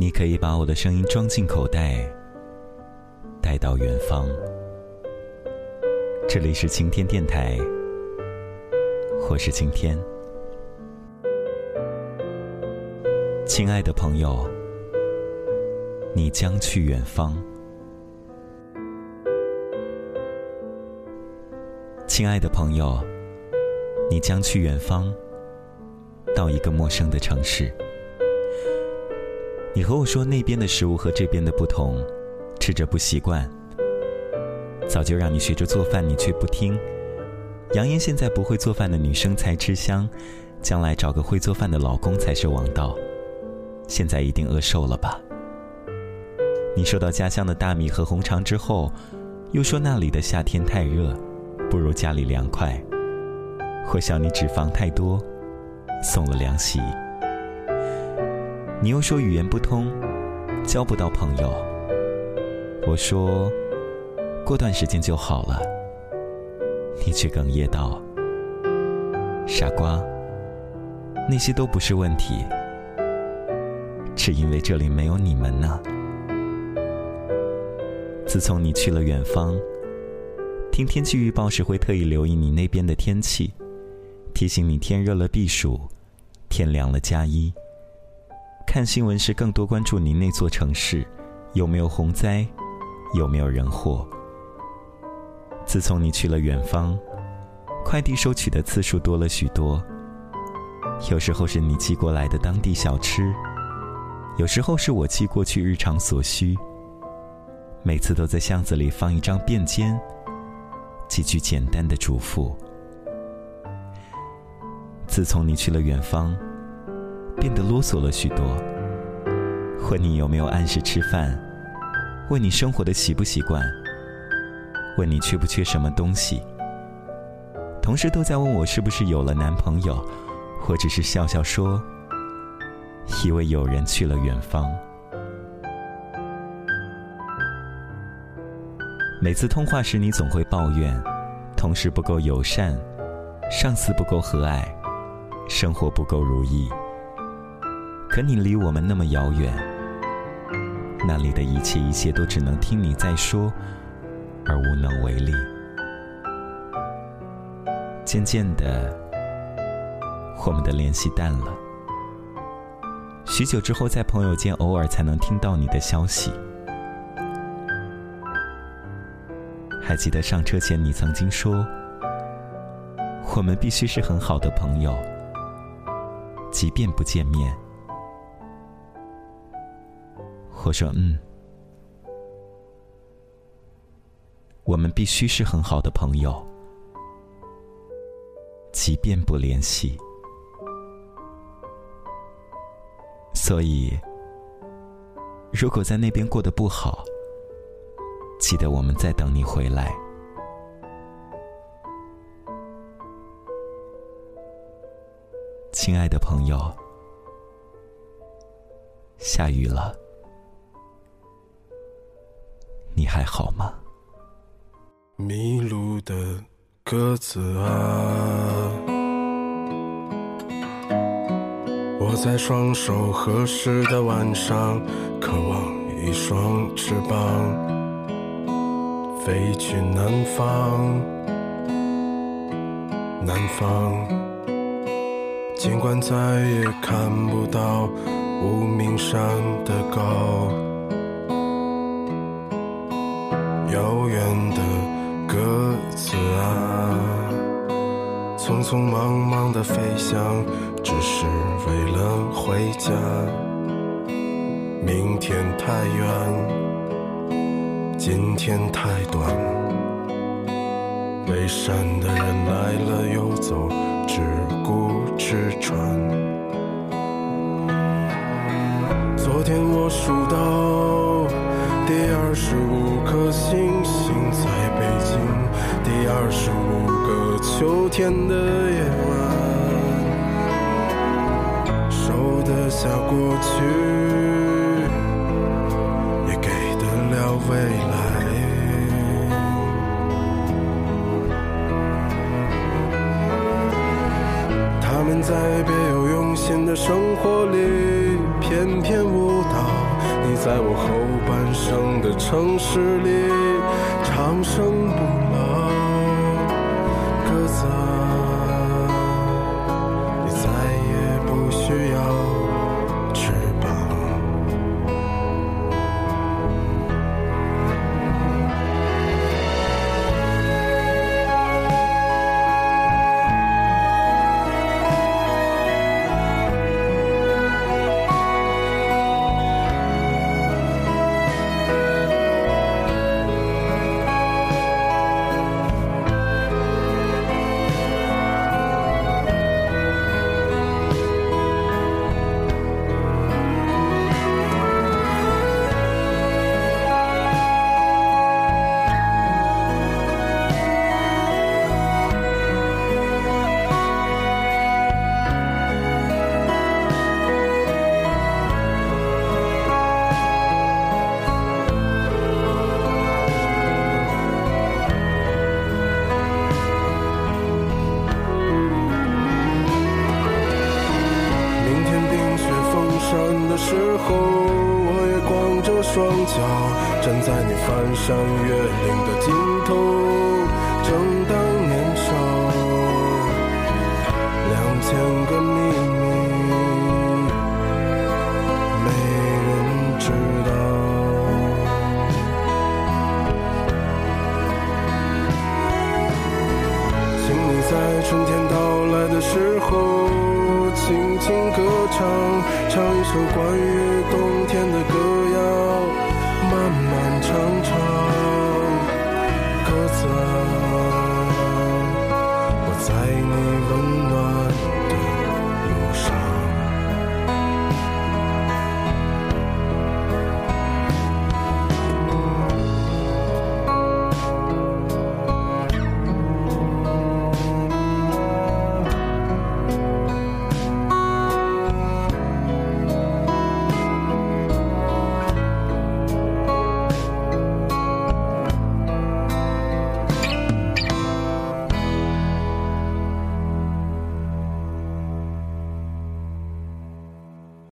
你可以把我的声音装进口袋，带到远方。这里是晴天电台，我是晴天。亲爱的朋友，你将去远方。亲爱的朋友，你将去远方，到一个陌生的城市。你和我说那边的食物和这边的不同，吃着不习惯。早就让你学着做饭，你却不听。扬言现在不会做饭的女生才吃香，将来找个会做饭的老公才是王道。现在一定饿瘦了吧？你收到家乡的大米和红肠之后，又说那里的夏天太热，不如家里凉快。或笑你脂肪太多，送了凉席。你又说语言不通，交不到朋友。我说过段时间就好了，你却哽咽道：傻瓜，那些都不是问题，只因为这里没有你们呢。自从你去了远方，听天气预报时会特意留意你那边的天气，提醒你天热了避暑，天凉了加衣。看新闻时更多关注你那座城市有没有洪灾，有没有人祸。自从你去了远方，快递收取的次数多了许多，有时候是你寄过来的当地小吃，有时候是我寄过去日常所需。每次都在箱子里放一张便笺，几句简单的嘱咐。自从你去了远方，变得啰嗦了许多。问你有没有按时吃饭，问你生活的习不习惯，问你缺不缺什么东西。同事都在问我是不是有了男朋友，我只是笑笑说，以为有人去了远方。每次通话时你总会抱怨同事不够友善，上司不够和蔼，生活不够如意。可你离我们那么遥远，那里的一切都只能听你在说，而无能为力。渐渐的，我们的联系淡了。许久之后，在朋友间偶尔才能听到你的消息。还记得上车前你曾经说，我们必须是很好的朋友，即便不见面。我说我们必须是很好的朋友，即便不联系。所以如果在那边过得不好，记得我们在等你回来。亲爱的朋友，下雨了，你还好吗？迷路的鸽子啊，我在双手合十的晚上，渴望一双翅膀飞去南方，南方。尽管再也看不到无名山的高，遥远的鸽子啊，匆匆忙忙的飞翔，只是为了回家。明天太远，今天太短，北山的人来了又走，只顾吃穿。昨天我数到第25颗星星在北京，第25个秋天的夜晚，收得下过去，未来。他们在别有用心的生活里翩翩舞蹈，在我后半生的城市里，长生不老，鸽子啊，你再也不需要翅膀。唱一首关于冬天的歌谣，漫漫长。